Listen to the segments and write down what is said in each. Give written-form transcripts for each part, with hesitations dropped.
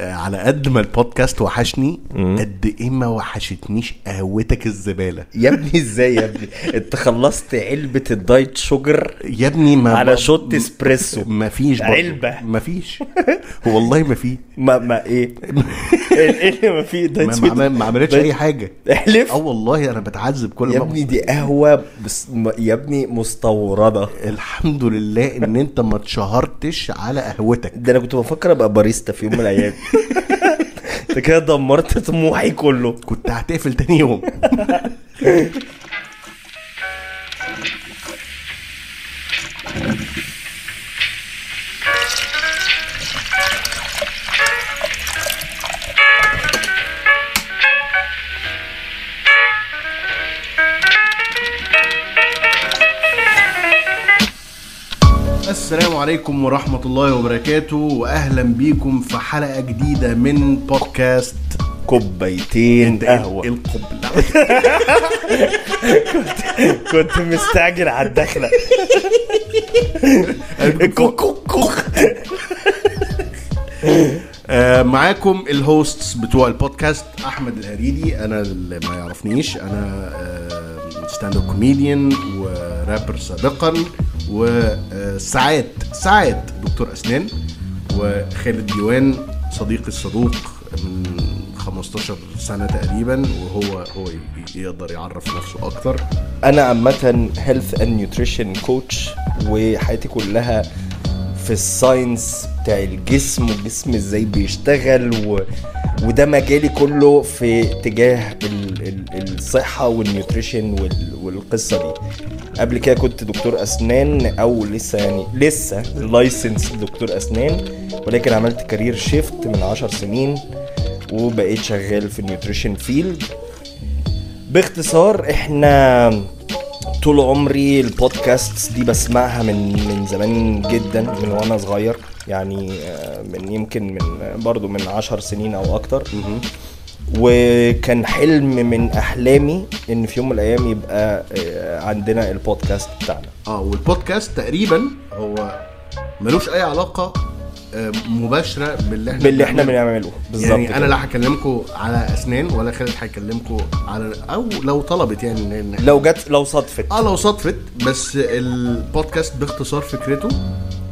على قد ما البودكاست وحشني قد ايه ما وحشتنيش قهوتك الزباله يا ابني. ازاي يا ابني انت خلصت علبه الدايت شوجر يا ابني على شوت اسبريسو؟ مفيش علبه، مفيش والله ما في ما ايه اللي ما في دايت، ما عملتش اي حاجه. احلف والله انا بتعذب كل يا ابني. دي قهوه بس يا ابني مستورده. الحمد لله ان انت ما اتشهرتش على قهوتك. ده انا كنت بفكر ابقى باريستا في يوم من الايام. انت كده دمرت طموحي كله، كنت هتقفل تاني يوم. السلام عليكم ورحمة الله وبركاته، وأهلا بيكم في حلقة جديدة من بودكاست كوبايتين قهوة. القبلة كنت مستعجل على الدخلة. معاكم الهوستس بتوع البودكاست، أحمد الهريدي، أنا اللي ما يعرفنيش، أنا ستاند اب كوميديان ورابر سابقا، وسعاد دكتور أسنان، وخالد ديوان صديقي الصدوق من 15 سنة تقريبا، وهو يقدر يعرف نفسه أكتر. أنا عامة health and nutrition coach، وحياتي كلها في الساينس بتاع الجسم والجسم ازاي بيشتغل وده مجالي كله في اتجاه الصحة والنيوتريشن والقصة دي. قبل كده كنت دكتور أسنان، أو لسه يعني لسه لايسنس دكتور أسنان، ولكن عملت كارير شيفت من 10 سنين وبقيت شغال في النيوتريشن فيلد. باختصار احنا طول عمري البودكاست دي بسمعها من زمان جدا، من وانا صغير، يعني من يمكن من برضو من 10 سنين او اكتر. وكان حلم من احلامي ان في يوم من الايام يبقى عندنا البودكاست بتاعنا. والبودكاست تقريبا هو ملوش اي علاقة مباشرة باللي احنا بنعمله بالظبط. يعني انا لا هكلمكم على اسنان، ولا خالد هيكلمكم على، او لو طلبت يعني لو صدفت. بس البودكاست باختصار فكرته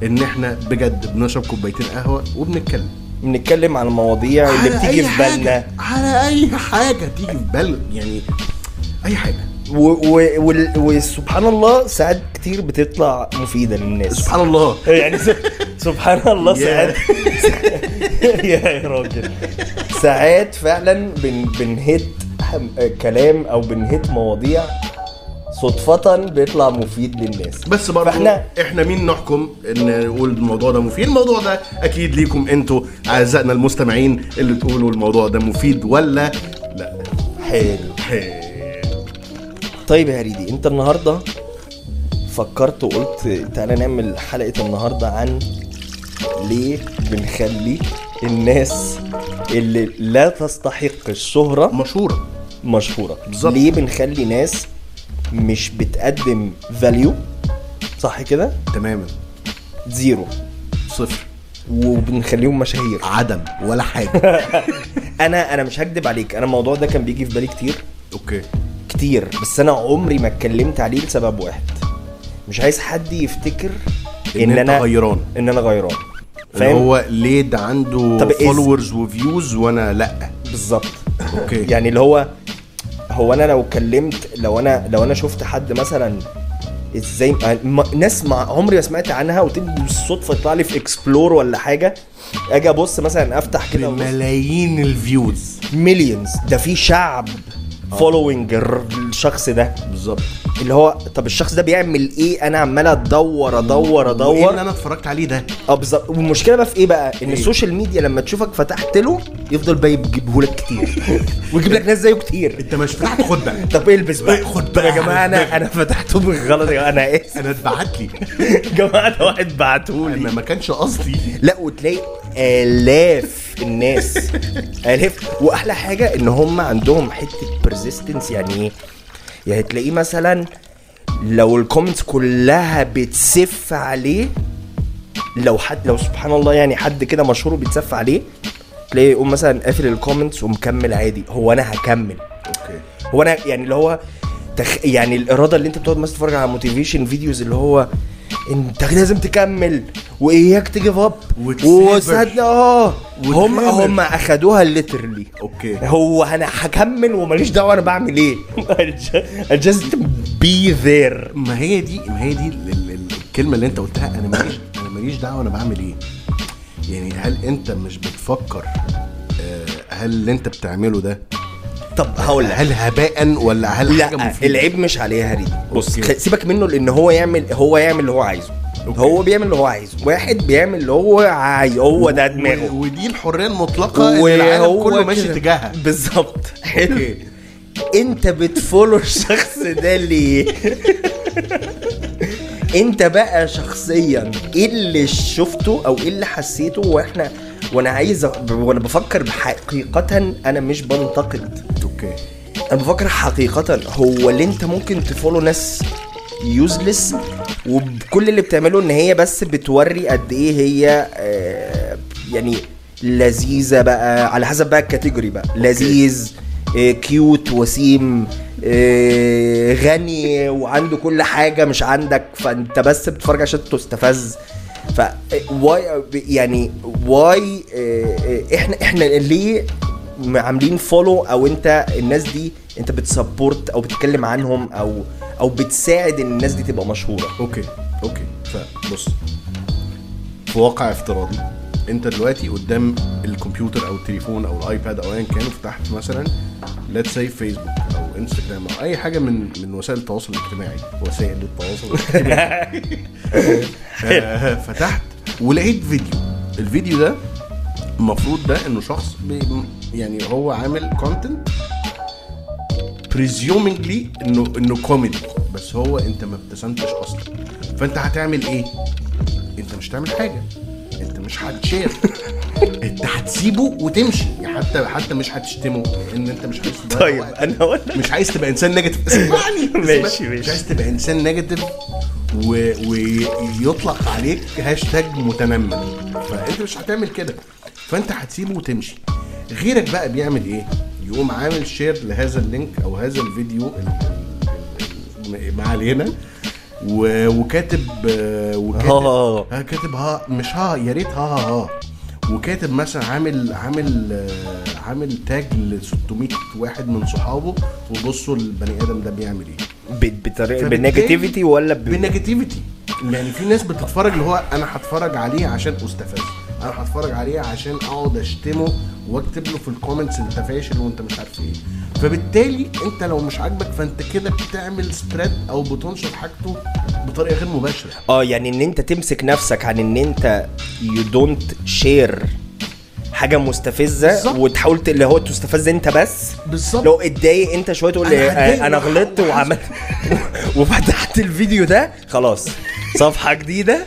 ان احنا بجد بنشرب كوبايتين قهوة وبنتكلم على المواضيع اللي بتيجي في بالنا، على اي حاجة تيجي في بالنا، يعني اي حاجة. وسبحان الله ساعات كتير بتطلع مفيدة للناس. سبحان الله يعني سبحان الله ساعات يا راجل ساعات فعلا بنهت كلام او بنهت مواضيع صدفة بيطلع مفيد للناس. بس برضو احنا مين نحكم ان نقول الموضوع ده مفيد؟ الموضوع ده اكيد ليكم انتوا اعزائنا المستمعين اللي تقولوا الموضوع ده مفيد ولا لا. حلو. طيب يا هريدي، انت النهاردة فكرت وقلت تعالى نعمل حلقة النهاردة عن ليه بنخلي الناس اللي لا تستحق الشهرة مشهورة بالظبط. ليه بنخلي ناس مش بتقدم value، صح كده؟ تماما، صفر، وبنخليهم مشاهير عدم ولا حاجة. انا مش هكدب عليك، انا الموضوع ده كان بيجي في بالي كتير، بس انا عمري ما اتكلمت عليه لسبب واحد، مش عايز حد يفتكر ان انا غيران، فاهم؟ هو ليه ده عنده فولورز وفيوز وانا لا؟ بالظبط. يعني اللي هو انا لو اتكلمت، لو انا شفت حد مثلا ازاي ناس عمري ما سمعت عنها وتبقى بالصدفه يطلع لي في اكسبلور ولا حاجه، اجي ابص مثلا، افتح كده ملايين الفيوز، مليونز، ده في شعب فولوينج الشخص ده بالظبط. اللي هو طب الشخص ده بيعمل ايه؟ انا عمال ادور ايه اللي انا اتفرجت عليه ده؟ بالظبط. والمشكله بقى في ايه بقى؟ ان السوشيال ميديا لما تشوفك فتحت له يفضل بقى يجيبهولك كتير ويجيب لك ناس زيه كتير. انت مش فتحت، خد بقى. طب البس بقى، خد بقى يا جماعه، انا فتحته بالغلط، انا اسف، انا اتبعت لي جماعه، واحد بعته لي ما كانش قصدي. لا، وتلاقي الاف الناس واحلى حاجه ان هم عندهم حته persistence. يعني ايه؟ يعني تلاقيه مثلا لو الكومنتس كلها بتسف عليه، لو سبحان الله يعني حد كده مشهور بيتسف عليه، تلاقيه يقوم مثلا قافل الكومنتس ومكمل عادي. هو انا هكمل اوكي. هو انا يعني اللي هو يعني الاراده اللي انت بتقعد مثلا تتفرج على موتيفيشن فيديوز اللي هو انت لازم تكمل واياك تجيف اب وصدق هم اخدوها ليترلي اوكي. هو انا هكمل وماليش دعوه انا بعمل ايه. I just be there. ما هي دي الكلمه اللي انت قلتها. انا ماليش دعوه انا بعمل ايه. يعني هل انت مش بتفكر هل اللي انت بتعمله ده طب هقول لك هل هباء ولا هل حاجه مفيده؟ العيب مش عليها هري. بص سيبك منه لان هو يعمل اللي هو عايزه أوكي. هو بيعمل اللي هو عايزه. واحد بيعمل اللي هو عايزه هو ده دماغه ودي الحريه المطلقه اللي العالم كله ماشي تجاهها بالظبط. حلو انت بتفولو الشخص ده ليه؟ انت بقى شخصيا ايه اللي شفته او ايه اللي حسيته وانا عايز وانا بفكر حقيقة. انا مش بنتقد اوكي. انا بفكر حقيقة. هو اللي انت ممكن تفولو ناس يوزلس وبكل اللي بتعمله ان هي بس بتوري قد ايه هي يعني لذيذة بقى على حسب بقى الكاتيجوري بقى أوكي. لذيذ كيوت وسيم غني وعنده كل حاجة مش عندك فانت بس بتفرج عشان تستفز. ف يعني واي احنا ليه عاملين فولو او انت الناس دي انت بتسبورت او بتتكلم عنهم او بتساعد ان الناس دي تبقى مشهورة اوكي. فبص في واقع افتراضي انت دلوقتي قدام الكمبيوتر او التليفون او الايباد او ايا كان فتحت مثلا let's say فيسبوك او انستغرام او اي حاجه من وسائل التواصل الاجتماعي فتحت ولقيت فيديو. الفيديو ده المفروض ده انه شخص يعني هو عامل كونتنت بريزيومينجلي انه كوميدي بس هو انت ما ابتسمتش اصلا. فانت هتعمل ايه؟ انت مش هتعمل حاجه. انت مش هتشير. انت هتسيبه وتمشي. حتى مش هتشتمه لان انت مش عايز تبقى طيب انا ولا مش عايز تبقى انسان نيجاتيف. اسمعني ماشي. مش عايز تبقى انسان نيجاتيف ويطلق عليك هاشتاج متنمر. فانت مش هتعمل كده. فانت هتسيبه وتمشي. غيرك بقى بيعمل ايه؟ يقوم عامل شير لهذا اللينك او هذا الفيديو ما علينا وكاتب مش ها يا ريت ها وكاتب مثلا عامل تاج ل 600 واحد من صحابه وبصوا البني ادم ده بيعمل ايه بطريقه بالنيجاتيفيتي ولا بالنيجاتيفيتي. يعني في ناس بتتفرج اللي هو انا هتفرج عليه عشان استفز. انا هتفرج عليه عشان اقعد اشتمه واكتب له في الكومنتس انت فاشل وانت مش عارف ايه. فبالتالي انت لو مش عاجبك فانت كده بتعمل سبريد او بتنشر حاجته بطريقه غير مباشره. يعني ان انت تمسك نفسك عن ان انت you don't share حاجه مستفزه بالزبط. وتحاول اللي هو تستفز انت بس بالزبط. لو اتضايق انت شويه تقول انا غلطت وعملت وفتحت الفيديو ده خلاص صفحه جديده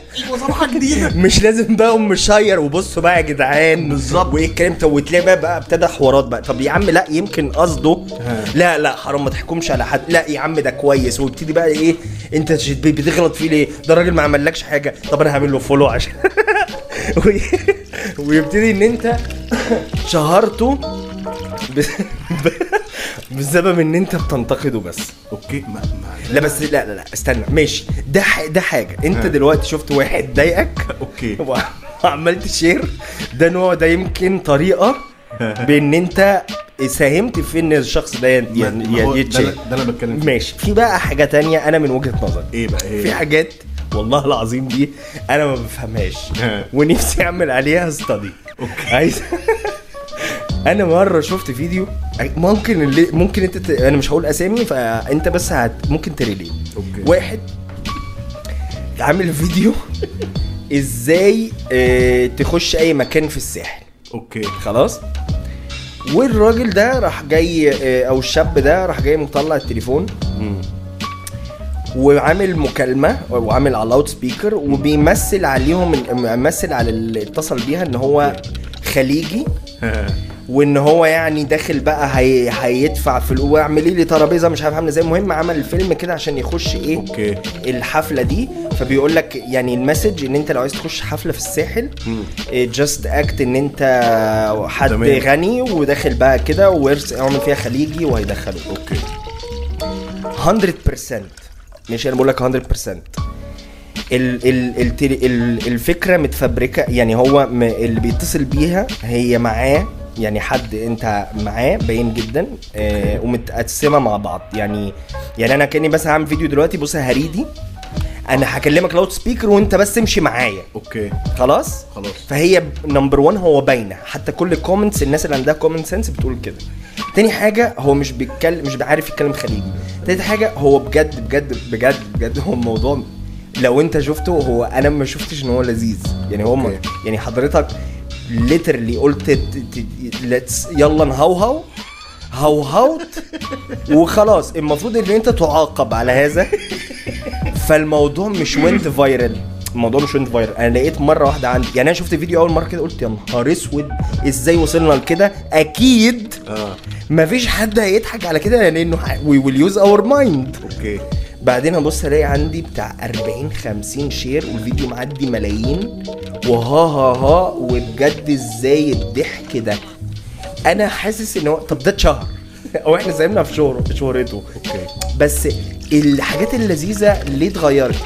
مش لازم بقى مشير وبصوا بقى يا جدعان بالظبط وايه الكلام ده. وتلاقي بقى ابتدى حوارات بقى. طب يا عم لا يمكن قصده لا حرام ما تحكمش على حد. لا يا عم ده كويس. وابتدي بقى ايه انت بتغلط فيه ليه؟ ده راجل ما عملكش حاجه. طب انا هعمل له فولو عشان ويبتدي ان انت شهرته بسبب ان انت بتنتقده بس اوكي. لا بس لا استنى ماشي. ده حاجه انت دلوقتي شفت واحد ضايقك اوكي وعملت شير. ده نوع ده يمكن طريقه بان انت ساهمت في ان الشخص ده يتشير. ده انا بتكلم ماشي. في بقى حاجه تانية انا من وجهه نظري ايه بقى إيه؟ في حاجات والله العظيم دي انا ما بفهمهاش ونفسي اعمل عليها ستادي اوكي. عايز انا مره شفت فيديو ممكن اللي ممكن انت انا مش هقول اسامي فانت بس ممكن تريلي أوكي. واحد عامل فيديو ازاي تخش اي مكان في الساحل اوكي خلاص. والراجل ده راح جاي او الشاب ده راح جاي مطلع التليفون وعامل مكالمه وعامل على لاود سبيكر وبيمثل عليهم على اللي اتصل بيها ان هو خليجي وان هو يعني داخل بقى هيدفع في واعمل ايه لي ترابيزه مش عارف عامله ازاي. المهم عمل الفيلم كده عشان يخش ايه أوكي. الحفله دي. فبيقول لك يعني المسج ان انت لو عايز تخش حفله في الساحل جاست اكت ان انت حد دمين. غني وداخل بقى كده وورث اعمل فيها خليجي وهيدخله اوكي 100%. مش انا بقول لك 100% الفكره متفبركه يعني. هو اللي بيتصل بيها هي معاه يعني حد انت معاه باين جدا ومتقسمه مع بعض يعني انا كاني بس هعمل فيديو دلوقتي بص هريدي انا هكلمك لاود سبيكر وانت بس امشي معايا اوكي خلاص. فهي نمبر 1 هو باينه حتى كل الكومنتس الناس اللي عندها كومن سنس بتقول كده. تاني حاجه هو مش عارف يتكلم خليجي. تالت حاجه هو بجد بجد بجد بجد هو الموضوع لو انت شفته هو انا ما شفتش ان هو لذيذ يعني هو okay. يعني حضرتك literally قلت يلا نهوهو هوهوت وخلاص المفروض ان انت تعاقب على هذا. فالموضوع مش وينت فايرل انا لقيت مره واحده عندي يعني انا شفت فيديو اول مره كده قلت يا نهار اسود ازاي وصلنا لكده اكيد مفيش حد هيضحك على كده لانه we will use our mind اوكي. بعدين ابص الاقي عندي بتاع 40-50 شير والفيديو معدي ملايين وها ها ها وبجد ازاي الضحك ده. انا حاسس ان هو طب ده اتشهر او احنا سايبنا في شهرته اوكي. بس الحاجات اللذيذه ليه اتغيرت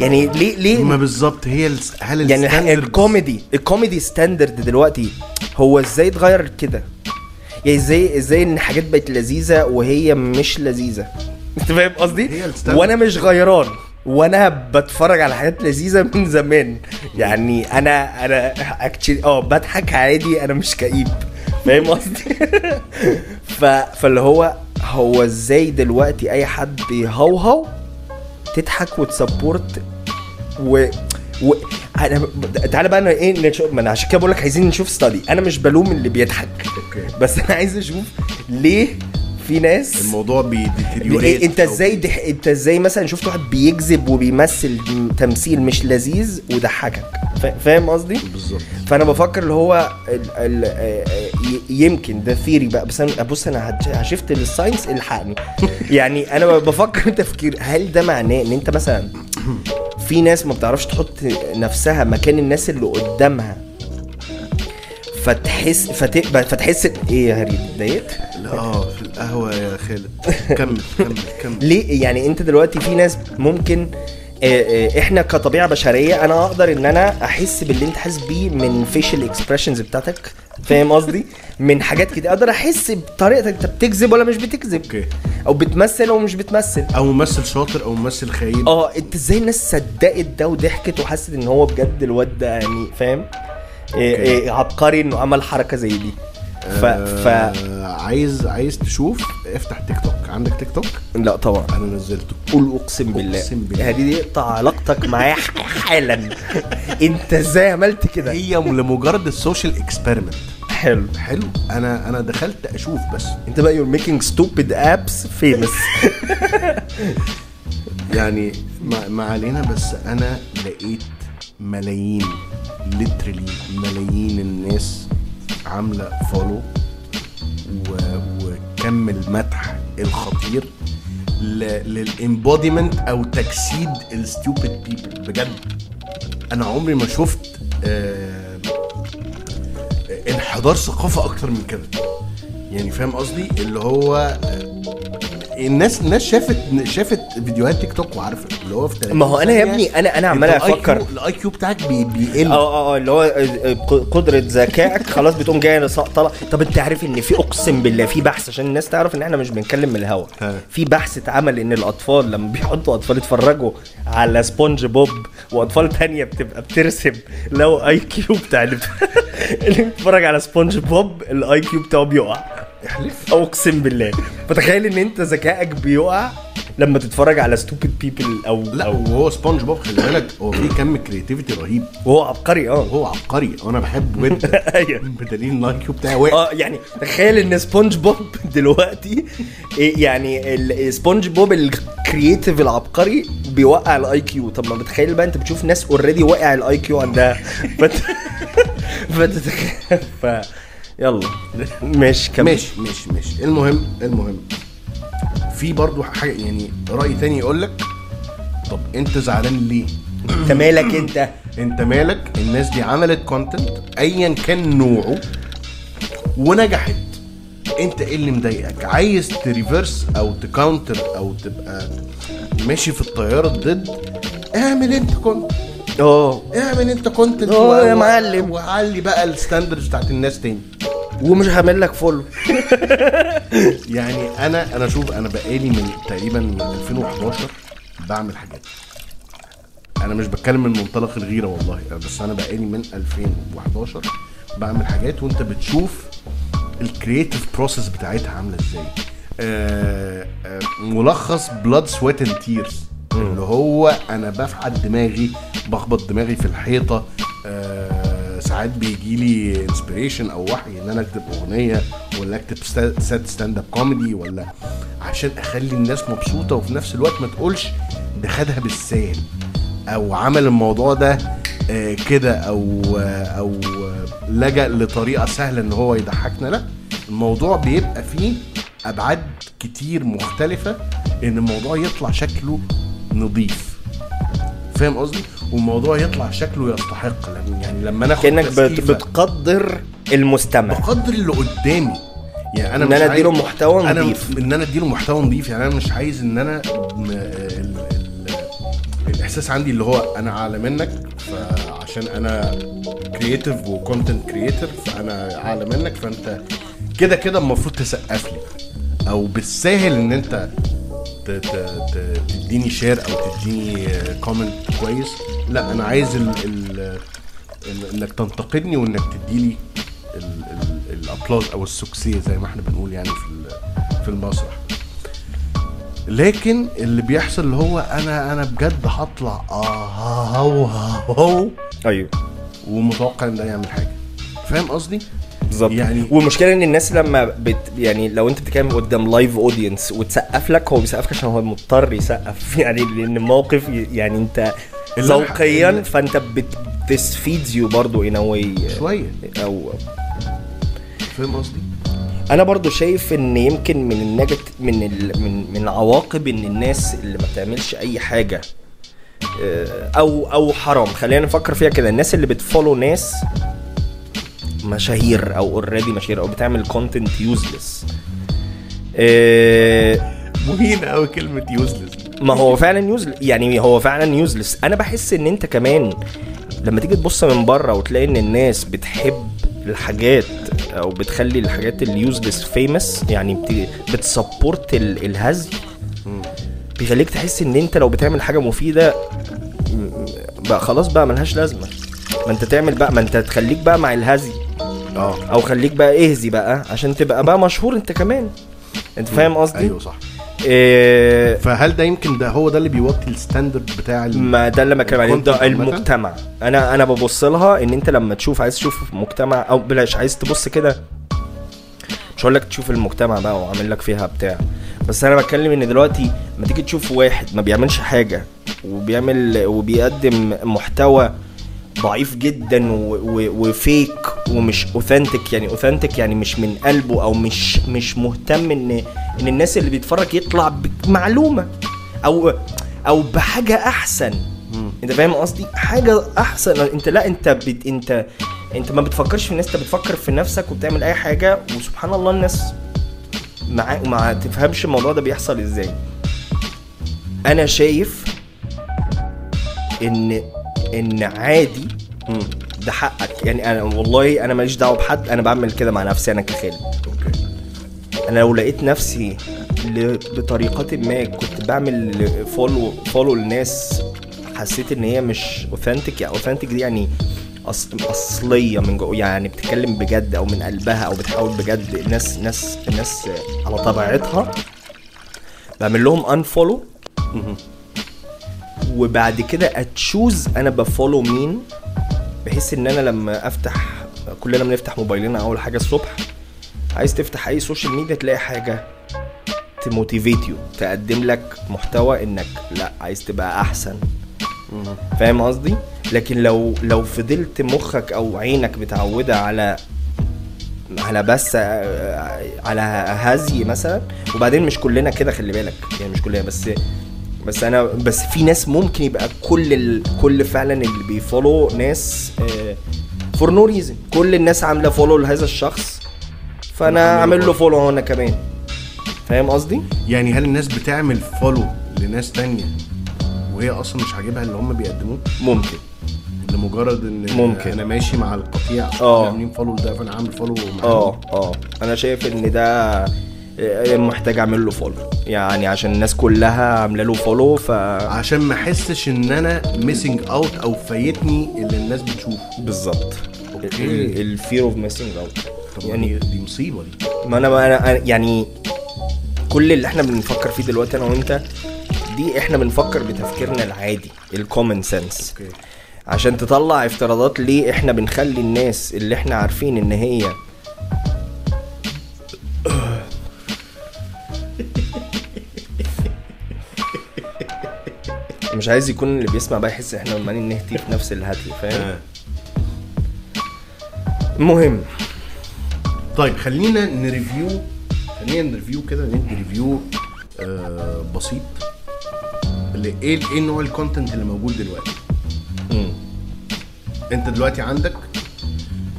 يعني ليه ما بالظبط هي هل يعني الكوميدي ستاندرد دلوقتي هو ازاي اتغير كده يعني ازاي ان حاجات بقت لذيذه وهي مش لذيذه انت فاهم قصدي وانا مش غيران وانا بتفرج على حاجات لذيذه من زمان يعني انا اكشلي بضحك عادي انا مش كئيب فاهم قصدي. فاللي هو ازاي دلوقتي اي حد هوهو تضحك وتسبورت تعالى بقى انا ايه ما انا عشان كده بقول لك عايزين نشوف ستادي. انا مش بلوم اللي بيضحك بس انا عايز اشوف ليه في ناس الموضوع بيديتيريوريت. انت ازاي مثلا شفت واحد بيكذب وبيمثل تمثيل مش لذيذ وضحكك فاهم قصدي بالظبط. فانا بفكر اللي هو يمكن ده ثيري بقى بس انا ابص انا شفت الساينس الحقني يعني انا بفكر تفكير هل ده معناه ان انت مثلا في ناس ما بتعرفش تحط نفسها مكان الناس اللي قدامها فتحس ايه يا هريد ضايقت في القهوه يا خالد كمل ليه يعني انت دلوقتي في ناس ممكن احنا كطبيعه بشريه انا اقدر ان انا احس باللي انت حاسس بيه من فيشل اكسبريشنز بتاعتك فاهم قصدي من حاجات كده اقدر احس بطريقتك انت بتكذب ولا مش بتكذب okay. او بتمثل او مش بتمثل او ممثل شاطر او ممثل خاين انت ازاي الناس صدقت ده وضحكت وحست ان هو بجد الواد ده يعني فاهم okay. عبقري انه عمل حركه زي دي عايز تشوف افتح تيك توك. عندك تيك توك؟ لا طبعا انا نزلته. قول اقسم بالله هذه يقطع علاقتك معايا حالا. انت ازاي عملت كده؟ هي لمجرد السوشيال اكسبيرمنت. حلو انا دخلت اشوف بس. انت بقى يور ميكينج ستوبيد ابس فيمس. يعني ما علينا. بس انا لقيت ملايين ليترلي ملايين الناس عامله فولو وكم المدح الخطير للامبوديمنت او تجسيد الستوبيد بيبل. بجد انا عمري ما شفت انحدار ثقافه اكتر من كده يعني فاهم قصدي. اللي هو الناس شافت فيديوهات تيك توك وعارفه اللي هو في ما هو انا يا ابني انا عمال افكر الاي كيو بتاعك بيقل اللي هو قدره ذكائك خلاص بتقوم جاي طلع. طب انت عارف ان في اقسم بالله في بحث عشان الناس تعرف ان احنا مش بنتكلم من الهوا. في بحث اتعمل ان الاطفال لما بيحطوا اطفال يتفرجوا على سبونج بوب واطفال تانية بتبقى بترسم لو اي كيو بتاع اللي بيتفرج على سبونج بوب الاي كيو بتاعه بيقع. احلف اقسم بالله. فتخيل ان انت ذكائك بيقع لما تتفرج على ستوبيد بيبل او وهو سبونج بوب. خلي بالك هو في كم كرياتيفيتي رهيب وهو عبقري وهو عبقري وانا بحبه جدا. ايوه بدليل اللايك كيو بتاعه يعني تخيل ان سبونج بوب دلوقتي يعني السبونج بوب الكرياتيف العبقري بيوقع الاي كيو. طب ما بتخيل بقى انت بتشوف ناس اوريدي واقع الاي كيو عندها فتتخيل يلا ماشي كمل. ماشي المهم في برضه حاجه يعني راي تاني يقول لك طب انت زعلان ليه؟ انت مالك انت مالك؟ الناس دي عملت كونتنت ايا كان نوعه ونجحت، انت ايه اللي مضايقك؟ عايز تريفرس او تكاونتر او تبقى ماشي في الطياره ضد، اعمل انت كنت اعمل انت كنت يا معلم، وعلي بقى الستاندردز بتاعت الناس تاني ومش هعمل لك فولو. يعني انا شوف، انا بقالي من تقريبا من 2011 بعمل حاجات، انا مش بتكلم من منطلق الغيره والله، بس انا بقالي من 2011 بعمل حاجات وانت بتشوف الكرياتيف بروسيس بتاعتها عامله ازاي. ملخص بلاد سويت اند تيرز، اللي هو انا بفعل دماغي، بخبط دماغي في الحيطه، ساعات بيجي لي انسبيريشن او وحي ان انا اكتب اغنيه ولا اكتب ستاند اب كوميدي، ولا عشان اخلي الناس مبسوطه وفي نفس الوقت ما تقولش ده خدها بالسهل او عمل الموضوع ده كده او لجأ لطريقه سهله ان هو يضحكنا. لا، الموضوع بيبقى فيه ابعاد كتير مختلفه ان الموضوع يطلع شكله نظيف، فاهم قصدي؟ والموضوع يطلع شكله يستحق، يعني لما انا كأنك بتقدر المستمع، بقدر اللي قدامي، يعني انا مش اديله محتوى نظيف، ان انا اديله محتوى نظيف، يعني انا مش عايز ان انا الاحساس عندي اللي هو انا اعلى منك فعشان انا كرييتيف وكونتنت كرييتور فانا اعلى منك فانت كده المفروض تسقف لي، او بالسهل ان انت تديني شير او تديني كومنت كويس. لا، انا عايز انك تنتقدني وانك تديلي الابلاود او السكسيه زي ما احنا بنقول يعني في المسرح. لكن اللي بيحصل اللي هو انا بجد هطلع ايوه، ومتوقع ان ده يعمل حاجه، فاهم قصدي؟ بالظبط يعني. والمشكله ان الناس لما يعني لو انت بتتكلم قدام لايف اودينس وتسقف لك، هو بيسقفك عشان هو مضطر يسقف، يعني لان الموقف يعني انت ذوقيا فانت بتسفيدز يو برضو انوي شويه، او فاهم قصدي؟ انا برضو شايف ان يمكن من النجت من عواقب ان الناس اللي ما بتعملش اي حاجه او حرام، خلينا نفكر فيها كده، الناس اللي بتفولو ناس مشاهير او اوريدي مشاهير او بتعمل كونتنت يوزلس، مهينه او كلمه يوزلس، ما هو فعلا يوزلس، يعني هو فعلا يوزلس. انا بحس ان انت كمان لما تيجي تبص من بره وتلاقي ان الناس بتحب الحاجات او بتخلي الحاجات اليوزلس فيمس، يعني بتسبورت الهزل، بيخليك تحس ان انت لو بتعمل حاجه مفيده بقى خلاص بقى ملهاش لازمه، ما انت تعمل بقى، ما انت تخليك بقى مع الهزي او خليك بقى اهزي بقى عشان تبقى بقى مشهور انت كمان، انت فاهم قصدي؟ ايوه صح. فهل ده يمكن ده هو ده اللي بيوطي الستاندرد بتاع ما ده اللي ما كان عليه ده المجتمع. انا ببص لها ان انت لما تشوف، عايز تشوف مجتمع او بلاش، عايز تبص كده، مش هقول لك تشوف المجتمع بقى وعامل لك فيها بتاع، بس انا بتكلم ان دلوقتي ما تيجي تشوف واحد ما بيعملش حاجه وبيعمل وبيقدم محتوى ضعيف جدا وفيك ومش اوثنتك، يعني اوثنتك يعني مش من قلبه او مش مهتم ان الناس اللي بيتفرج يطلع بمعلومه او بحاجه احسن، انت فاهم قصدي؟ حاجه احسن، انت لا انت ما بتفكرش في الناس، انت بتفكر في نفسك وبتعمل اي حاجه، وسبحان الله الناس ما تفهمش الموضوع ده بيحصل ازاي. انا شايف ان عادي، ده حقك، يعني انا والله انا ماليش دعوه بحد، انا بعمل كده مع نفسي انا كخالد. انا لو لقيت نفسي بطريقه ما كنت بعمل فولو للناس حسيت ان هي مش اوثنتك، يعني اوثنتك دي يعني اصليه من جوه، يعني بتتكلم بجد او من قلبها او بتحاول بجد، الناس على طبيعتها، بعمل لهم ان فولو، وبعد كده اتشوز انا بفولو مين، بحيث ان انا لما افتح، كلنا بنفتح موبايلنا اول حاجه الصبح، عايز تفتح اي سوشيال ميديا تلاقي حاجه تموتيفيت يو، تقدم لك محتوى انك لا عايز تبقى احسن، فاهم قصدي؟ لكن لو فضلت مخك او عينك متعوده على على بس على هزي مثلا. وبعدين مش كلنا كده خلي بالك يعني، مش كلنا بس انا بس في ناس ممكن يبقى كل فعلا اللي بيفولو ناس فور نو ريزن، كل الناس عامله فولو لهذا الشخص فانا اعمل له فولو هنا كمان، فاهم قصدي؟ يعني هل الناس بتعمل فولو لناس تانية وهي اصلا مش عاجبها اللي هم بيقدموه؟ ممكن لمجرد ان ممكن. انا ماشي مع القطيع عاملين فولو ده فانا عامل فولو انا شايف ان ده محتاج اعمل له فولو يعني عشان الناس كلها عامله له فولو، فعشان ما احسش ان انا ميسنج اوت او فايتني اللي الناس بتشوفه. بالظبط، الفير اوف ميسنج اوت يعني دي مصيبه دي. ما أنا يعني كل اللي احنا بنفكر فيه دلوقتي انا وانت دي احنا بنفكر بتفكيرنا العادي الكومن سنس، عشان تطلع افتراضات. ليه احنا بنخلي الناس اللي احنا عارفين ان هي مش عايز يكون اللي بيسمع بقى يحس احنا عمالين نهتي في نفس الهتي، فاهم؟ المهم طيب خلينا نريفيو كده، ندي ريفيو بسيط اللي ايه نوع الكونتنت اللي موجود دلوقتي. انت دلوقتي عندك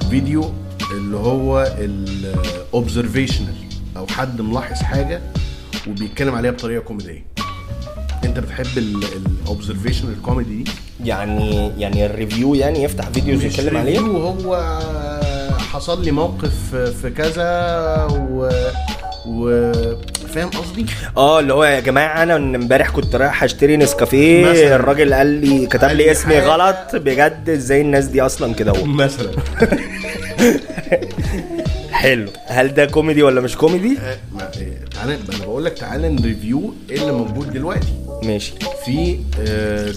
فيديو اللي هو الاوبزرفيشنال او حد ملاحظ حاجه وبيتكلم عليها بطريقه كوميديه. انت بتحب الاوبزرفيشنال كوميدي يعني الريفيو يعني يفتح فيديو يتكلم عليه وهو حصل لي موقف في كذا فاهم قصدي؟ اللي هو يا جماعه انا امبارح كنت رايح اشتري نسكافيه، الراجل كتب لي اسمي غلط، بجد ازاي الناس دي اصلا كده هو مثلا حلو. هل ده كوميدي ولا مش كوميدي؟ انا بقول لك تعالى نريفيو ايه اللي موجود دلوقتي. ماشي، في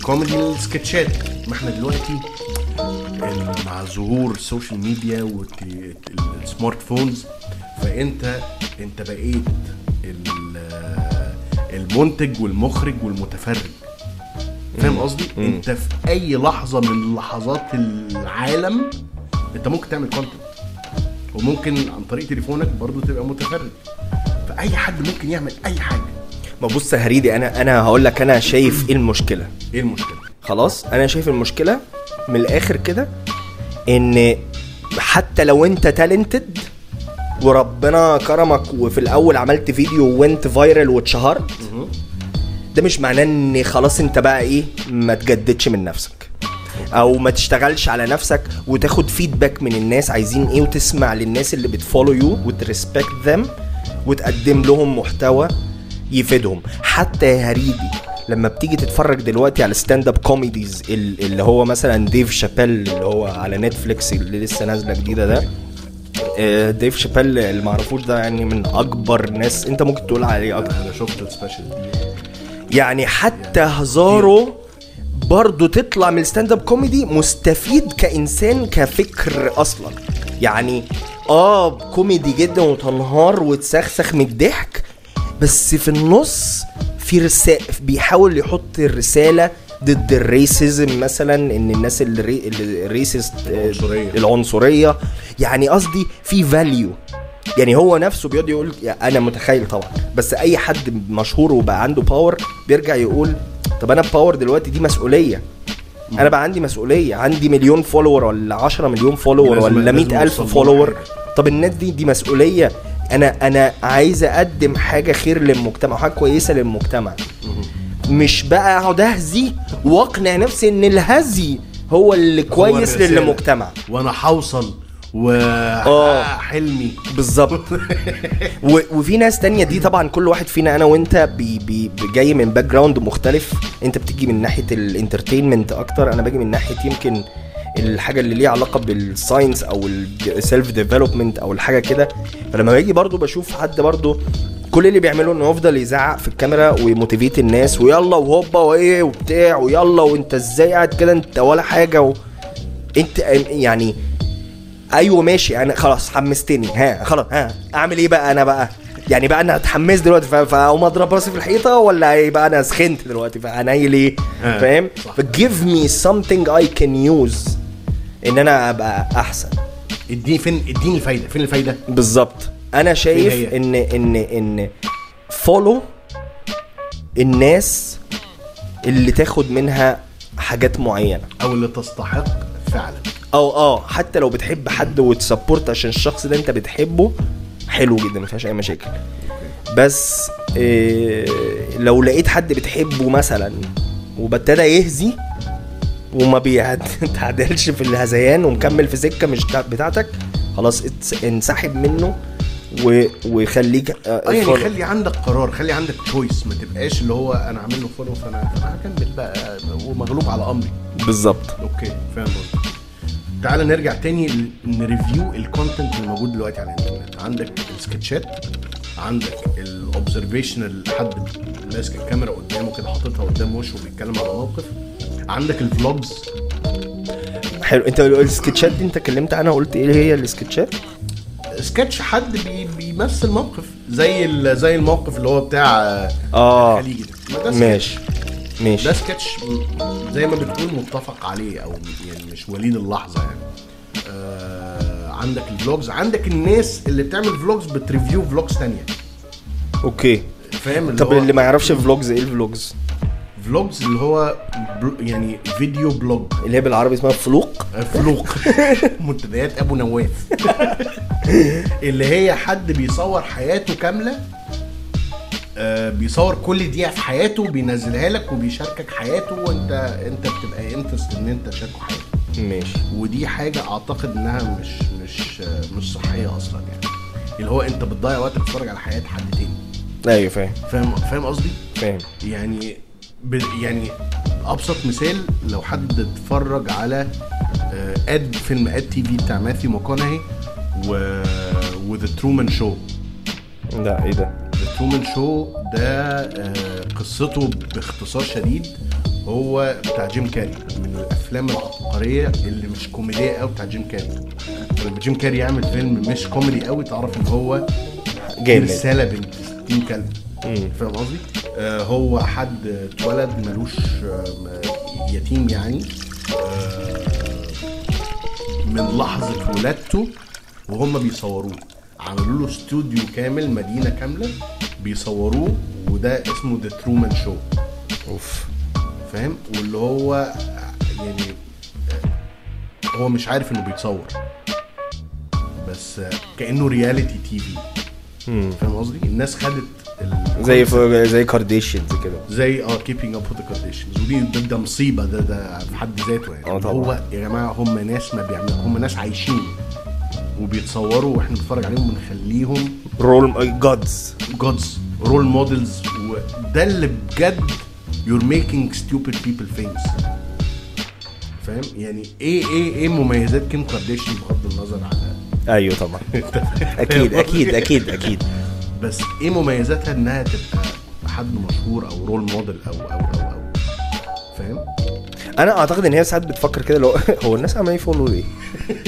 كوميدي سكتشات. ما احنا دلوقتي مع ظهور السوشيال ميديا والسمارت فونز فانت بقيت المنتج والمخرج والمتفرج، فاهم قصدي؟ انت في اي لحظه من لحظات العالم انت ممكن تعمل كونتنت، وممكن عن طريق تليفونك برضو تبقى متفرج، فاي حد ممكن يعمل اي حاجه. ما بص يا هريدي، انا هقول لك انا شايف ايه المشكله. ايه المشكله؟ خلاص، انا شايف المشكله من الاخر كده ان حتى لو انت تالنتد وربنا كرمك وفي الاول عملت فيديو وانت فايرل واتشهرت، ده مش معناه ان خلاص انت بقى ايه ما تجددش من نفسك او ما تشتغلش على نفسك وتاخد فيدباك من الناس عايزين ايه، وتسمع للناس اللي بتفولو يو وترسبكت ذم وتقدم لهم محتوى يفيدهم. حتى يا هريدي لما بتيجي تتفرج دلوقتي على ستاند اب كوميديز اللي هو مثلا ديف شابيل اللي هو على نتفليكس اللي لسه نازله جديده، ده ديف شابيل اللي معرفوش ده يعني من اكبر ناس انت ممكن تقول عليه اكتر. انا شفت السبيشال يعني حتى هزاره برضو تطلع من الستاند اب كوميدي مستفيد كانسان كفكر اصلا يعني كوميدي جدا وتنهار وتسخسخ من الضحك، بس في النص في رسالة بيحاول يحط الرسالة ضد الريسيزم مثلا، ان الناس الريسيست العنصرية يعني قصدي في فاليو يعني. هو نفسه بيقعد يقول انا متخيل طبعا، بس اي حد مشهور وبقى عنده باور بيرجع يقول طب انا باور دلوقتي دي مسؤولية، انا بقى عندي مسؤولية، عندي 1,000,000 فولور ولا 10,000,000 فولور ولا 100,000 فولور. طب الناس دي مسؤولية، انا عايز اقدم حاجه خير للمجتمع، حاجه كويسه للمجتمع، مش بقى اقعد اهزي واقنع نفسي ان الهزي هو اللي كويس للمجتمع وانا هوصل وحلمي بالظبط. وفي ناس تانية دي طبعا كل واحد فينا انا وانت جاي من باك جراوند مختلف، انت بتيجي من ناحيه الانترتينمنت اكتر، انا باجي من ناحيه يمكن الحاجه اللي ليها علاقه بالساينس او السيلف ديفلوبمنت او الحاجه كده. فلما باجي برضو بشوف حد برضو كل اللي بيعملوه انه يفضل يزعق في الكاميرا ويموتيفيت الناس ويلا وهوبا وايه وبتاع ويلا وانت ازاي قاعد كده انت ولا حاجه انت يعني ايوه ماشي انا خلاص حمستني ها خلاص ها اعمل ايه بقى انا بقى يعني بقى انا اتحمس دلوقتي فاقوم اضرب راسي في الحيطه ولا يبقى انا سخنت دلوقتي فانا ليه فاهم؟ فجيف مي سمثينج اي كان يوز ان انا ابقى احسن. اديني فين الفايده؟ فين الفايده؟ بالظبط. انا شايف ان فولو الناس اللي تاخد منها حاجات معينه او اللي تستحق فعلا. حتى لو بتحب حد وتسبورت عشان الشخص ده انت بتحبه، حلو جدا، ما فيهاش اي مشاكل. بس لو لقيت حد بتحبه مثلا وبتدى يهزي وما بيتعدلش في الهزيان ومكمل في سكه مش بتاعتك، خلاص انسحب منه وخليك يعني خلي عندك قرار، خلي عندك تشويس، ما تبقاش اللي هو انا عامل له فولو فانا هكمل بقى ومغلوب على امري. بالظبط. اوكي، فاهم. تعال نرجع تاني نريفيو الكونتنت اللي موجود دلوقتي على الانترنت. عندك السكتشات، عندك الاوبزرفيشنال، حد ماسك الكاميرا قدامه كده حاططها قدام وشه وبيتكلم على موقف. عندك الفلوجز. حلو، انت السكتشات دي انت اتكلمت عنها، قلت ايه هي السكتشات؟ سكتش حد بيمثل موقف زي الموقف اللي هو بتاع الخليجي ده. ماشي، ده سكتش زي ما بتكون متفق عليه او يعني مش وليد اللحظه يعني. عندك الفلوجز، عندك الناس اللي بتعمل فلوجز بتريفيو فلوجز تانية. اوكي، فاهم. طب اللي ما يعرفش فلوجز ايه؟ الفلوجز اللي هو يعني فيديو بلوج، اللي هي بالعربي اسمها فلوق منتديات ابو نواف اللي هي حد بيصور حياته كامله، بيصور كل دقيقه في حياته وبينزلها لك وبيشاركك حياته، وانت بتبقى انترست ان انت تشاركه حياته. ماشي. ودي حاجه اعتقد انها مش صحيه اصلا، يعني اللي هو انت بتضيع وقت بتتفرج على حياه حد تاني. ايوه، فاهم قصدي. فاهم يعني ابسط مثال، لو حد اتفرج على اد فيلم اد تي في بتاع ماثيو ماكونهي و ذا ترومان شو. ده ايه ده؟ ذا ترومان شو ده قصته باختصار شديد هو بتاع جيم كاري، من الافلام العبقريه اللي مش كوميديه قوي بتاع جيم كاري. لما جيم كاري يعمل فيلم مش كوميدي قوي تعرف ان هو جامد، رساله بنت 60 كلمه. فاهم قصدي؟ هو حد اتولد ملوش، يتيم يعني، من لحظة ولادته وهم بيصوروه عملوا له استوديو كامل، مدينة كاملة بيصوروه، وده اسمه The Truman Show. فاهم؟ واللي هو يعني هو مش عارف انه بيتصور، بس كأنه رياليتي تي في. فاهم قصدي؟ الناس خدت زي كارديشنز كده، زي كيبينج اب وذ كارديشنز، ودي ده مصيبه، ده في حد ذاته يعني. هو يا جماعه هم ناس ما بيعملوا، هم ناس عايشين وبيتصوروا واحنا بنتفرج عليهم وبنخليهم رول جادز، رول مودلز. وده اللي بجد you're making stupid people things. فاهم يعني ايه مميزات كيم كارديشن بغض النظر على ايوه طبعا اكيد اكيد اكيد اكيد، بس ايه مميزاتها؟ انها تبقى حد مشهور او رول موديل او فاهم. انا اعتقد ان هي ساعات بتفكر كده، لو هو الناس عمالين يفولو ليه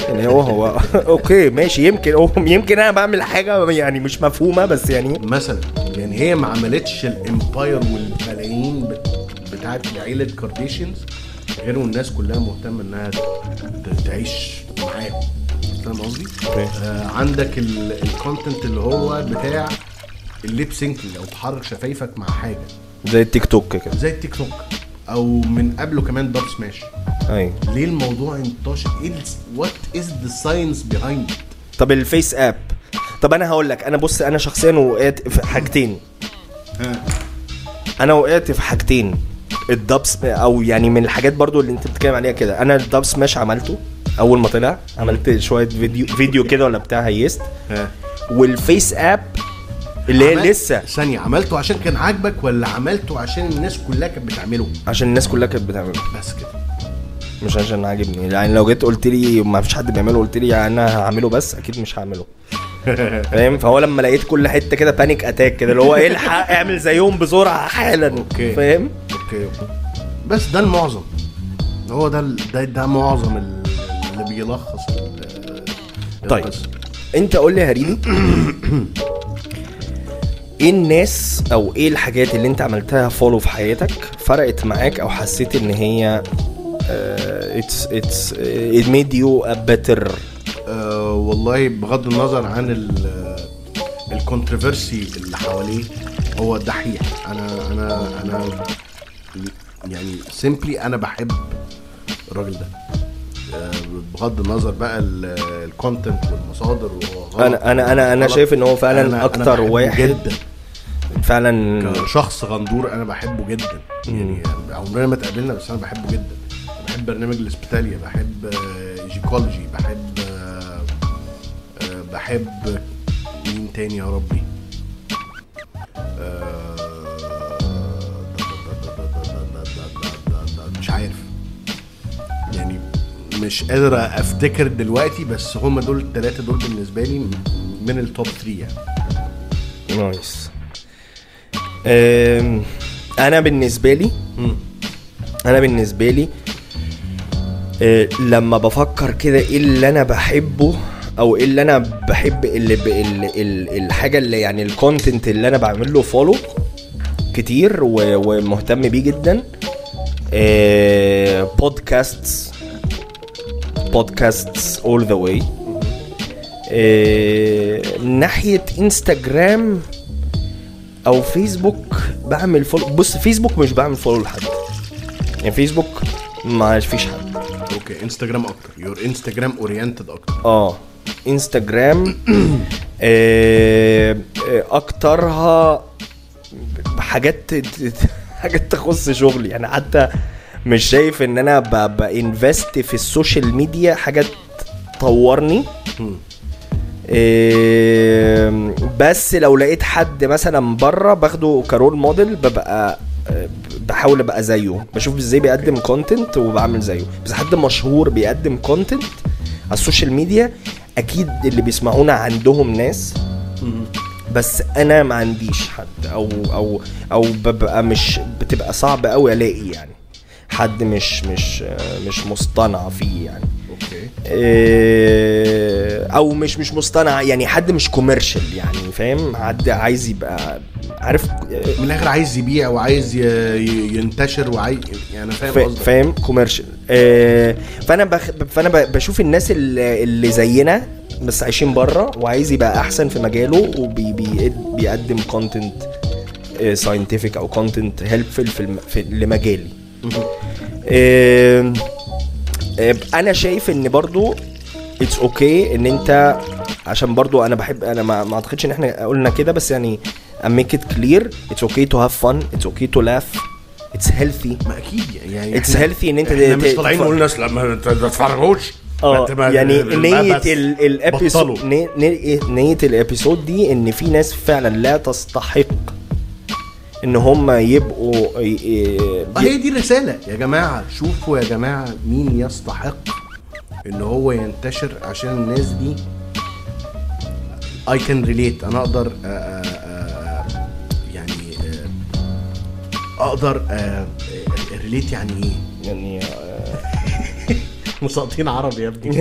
يعني هو اوكي ماشي، يمكن انا بعمل حاجه يعني مش مفهومه، بس يعني مثلا يعني هي ما عملتش الامباير والملايين بتاعه عيله كارديشنز غير والناس كلها مهتمه انها تعيش معاهم. فاهم قصدي؟ عندك الكونتنت اللي هو بتاع الليب سينكينج، او تحرك شفايفك مع حاجه زي التيك توك كده، او من قبله كمان داب سماش. ايوه، ليه الموضوع انتشر؟ ايه وات از ذا ساينس بيهايند؟ طب الفيس اب، طب انا هقول لك، انا بص، انا شخصيا وقعت في حاجتين. الداب او يعني من الحاجات برضو اللي انت بتتكلم عليها كده، انا الداب سماش عملته اول ما طلع، عملت شويه فيديو كده ولا بتاع هيست. والفيس اب اللي هي لسه ثانيه، عملته عشان كان عاجبك ولا عملته عشان الناس كلها كانت بتعمله؟ عشان الناس كلها كانت بتعمله بس كده، مش عشان عاجبني. يعني لو جيت قلت لي ما فيش حد بيعمله، قلت لي انا هعمله بس، اكيد مش هعمله. فاهم؟ فهو لما لقيت كل حته كده بانيك اتاك كده، اللي هو ايه الحق اعمل زيهم بسرعه حالا. فاهم؟ اوكي. بس ده المعظم، هو ده معظم اللي بيلخص. طيب انت قول لي يا هريدي، ايه الناس او ايه الحاجات اللي انت عملتها فولو في حياتك فرقت معاك، او حسيت ان هي it made you a better والله بغض النظر عن الكونتروفيرسي اللي حواليه، هو دحيح. انا يعني سيمبلي انا بحب الراجل ده بغض النظر بقى الكونتنت والمصادر. انا شايف ان هو فعلا اكتر واحد جدا فعلا شخص غندور، انا بحبه جدا يعني. عمرنا ما تقابلنا بس انا بحبه جدا. بحب برنامج الاسبيتاليا، بحب ايجيكولوجي، بحب مين تاني يا ربي؟ مش عارف يعني، مش قادر افتكر دلوقتي، بس هم دول الثلاثه دول بالنسبه لي من التوب 3 يعني. نايس. انا بالنسبه لي لما بفكر كده ايه اللي انا بحبه، او ايه اللي انا بحب الحاجه اللي يعني الكونتنت اللي انا بعمل له فولو كتير ومهتم بيه جدا، بودكاستس all the way. ناحيه انستغرام او فيسبوك بعمل فولو. بص فيسبوك مش بعمل فولو لحد يعني، فيسبوك ما فيش حد. اوكي انستغرام اكتر، يور انستغرام اورينتد اكتر. انستغرام اكترها حاجات تخص شغلي. انا حتى مش شايف ان انا بانفست في السوشيال ميديا حاجات تطورني. بس لو لقيت حد مثلا بره باخده كرول موديل، ببقى بحاول ابقى زيه، بشوف ازاي بيقدم كونتنت وبعمل زيه. بس حد مشهور بيقدم كونتنت على السوشيال ميديا، اكيد اللي بيسمعونا عندهم ناس، بس انا ما عنديش حد، او ببقى مش بتبقى صعب قوي الاقي يعني حد مش مصطنع فيه يعني. او مش مصطنع يعني، حد مش كوميرشال يعني، فاهم؟ حد عايز يبقى عارف من الاخر، عايز يبيع وعايز ينتشر وعايز يعني، فاهم كوميرشال. فانا بشوف الناس اللي زينا بس عايشين بره، وعايز يبقى احسن في مجاله، وبيقدم كونتنت ساينتفك او كونتنت هيلبفل في لمجالي. انا شايف ان برضو it's okay ان انت، عشان برضو انا بحب، انا ما اعتقدش ان احنا قلنا كده، بس يعني I make it clear it's okay to have fun, it's okay to laugh, it's healthy. ما اكيد يعني it's healthy ان انت مش طالعين نقول الناس لما تتفرجوش يعني. نية الابيسود دي ان في ناس فعلا لا تستحق ان هم يبقوا هي دي رسالة يا جماعة. شوفوا يا جماعة مين يستحق ان هو ينتشر، عشان الناس دي I can relate. انا اقدر يعني اقدر relate. يعني ايه يعني؟ مساقطين عربي يا ابني.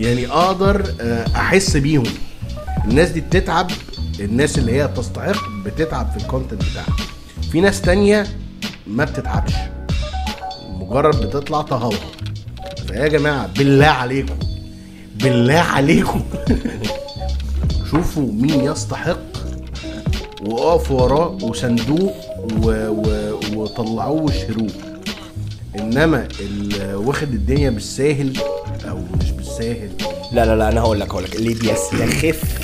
يعني اقدر احس بيهم. الناس دي بتتعب، الناس اللي هي تستحق بتتعب في الكونتنت بتاعها. في ناس تانية ما بتتعبش، مجرد بتطلع تهوى. فيا جماعة بالله عليكم، بالله عليكم، شوفوا مين يستحق وقفوا وراه وسندوه وطلعوه وشروه. انما اللي واخد الدنيا بالساهل او مش بالساهل، لا انا هقولك اللي بيستخف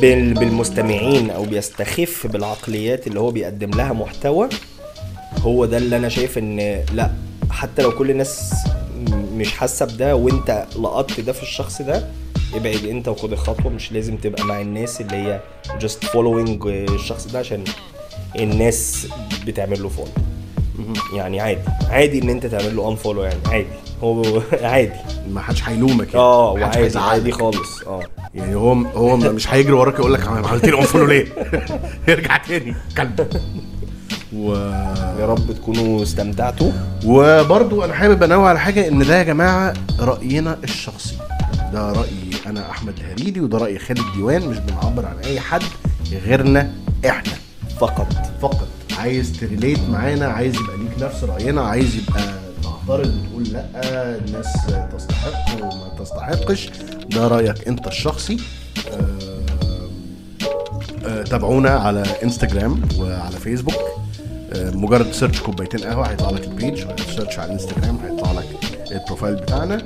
بالمستمعين او بيستخف بالعقليات اللي هو بيقدم لها محتوى، هو ده اللي انا شايف ان لا، حتى لو كل الناس مش حاسه بده وانت لقطت ده في الشخص ده، ابعد انت وخد الخطوه. مش لازم تبقى مع الناس اللي هي just following الشخص ده عشان الناس بتعمل له follow. يعني عادي ان انت تعمل له unfollow يعني، هو عادي، ما حدش هيلومك يعني. عادي خالص. يعني هو مش هيجري وراك يقول لك انا عملت لي انفولو ليه. يرجع تاني كلب. يا رب تكونوا استمتعتوا. وبرضو انا حابب انوه على حاجه، ان ده يا جماعه راينا الشخصي، ده رايي انا احمد الهريدي، وده راي خالد ديوان. مش بنعبر عن اي حد غيرنا احنا فقط. عايز تريليت معانا، عايز يبقى ليك نفس راينا، عايز يبقى تعترض وتقول لا الناس تستحق وما تستحقش، ده رايك انت الشخصي. تابعونا على انستجرام وعلى فيسبوك، مجرد سيرش كوبايتين قهوه هيطلع لك البيج، سيرش على الانستجرام هيطلع لك البروفايل بتاعنا.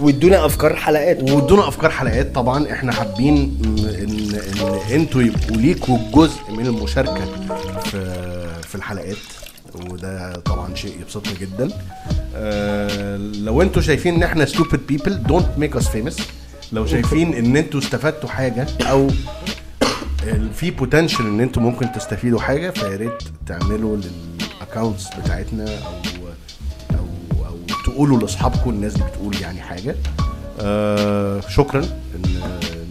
وادونا افكار حلقات طبعا احنا حابين ان انتوا يبقوا ليكوا جزء من المشاركه في الحلقات، وده طبعا شيء يبسطني جدا. لو انتوا شايفين ان احنا stupid people don't make us famous، لو شايفين ان انتوا استفدتوا حاجه او في potential ان انتوا ممكن تستفيدوا حاجه، فياريت تعملوا للاكونتس بتاعتنا او تقولوا لاصحابكم، الناس دي بتقول يعني حاجه. شكرا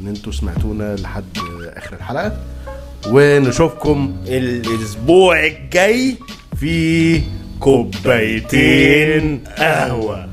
ان انتوا سمعتونا لحد اخر الحلقه، ونشوفكم الاسبوع الجاي في كوبايتين قهوه.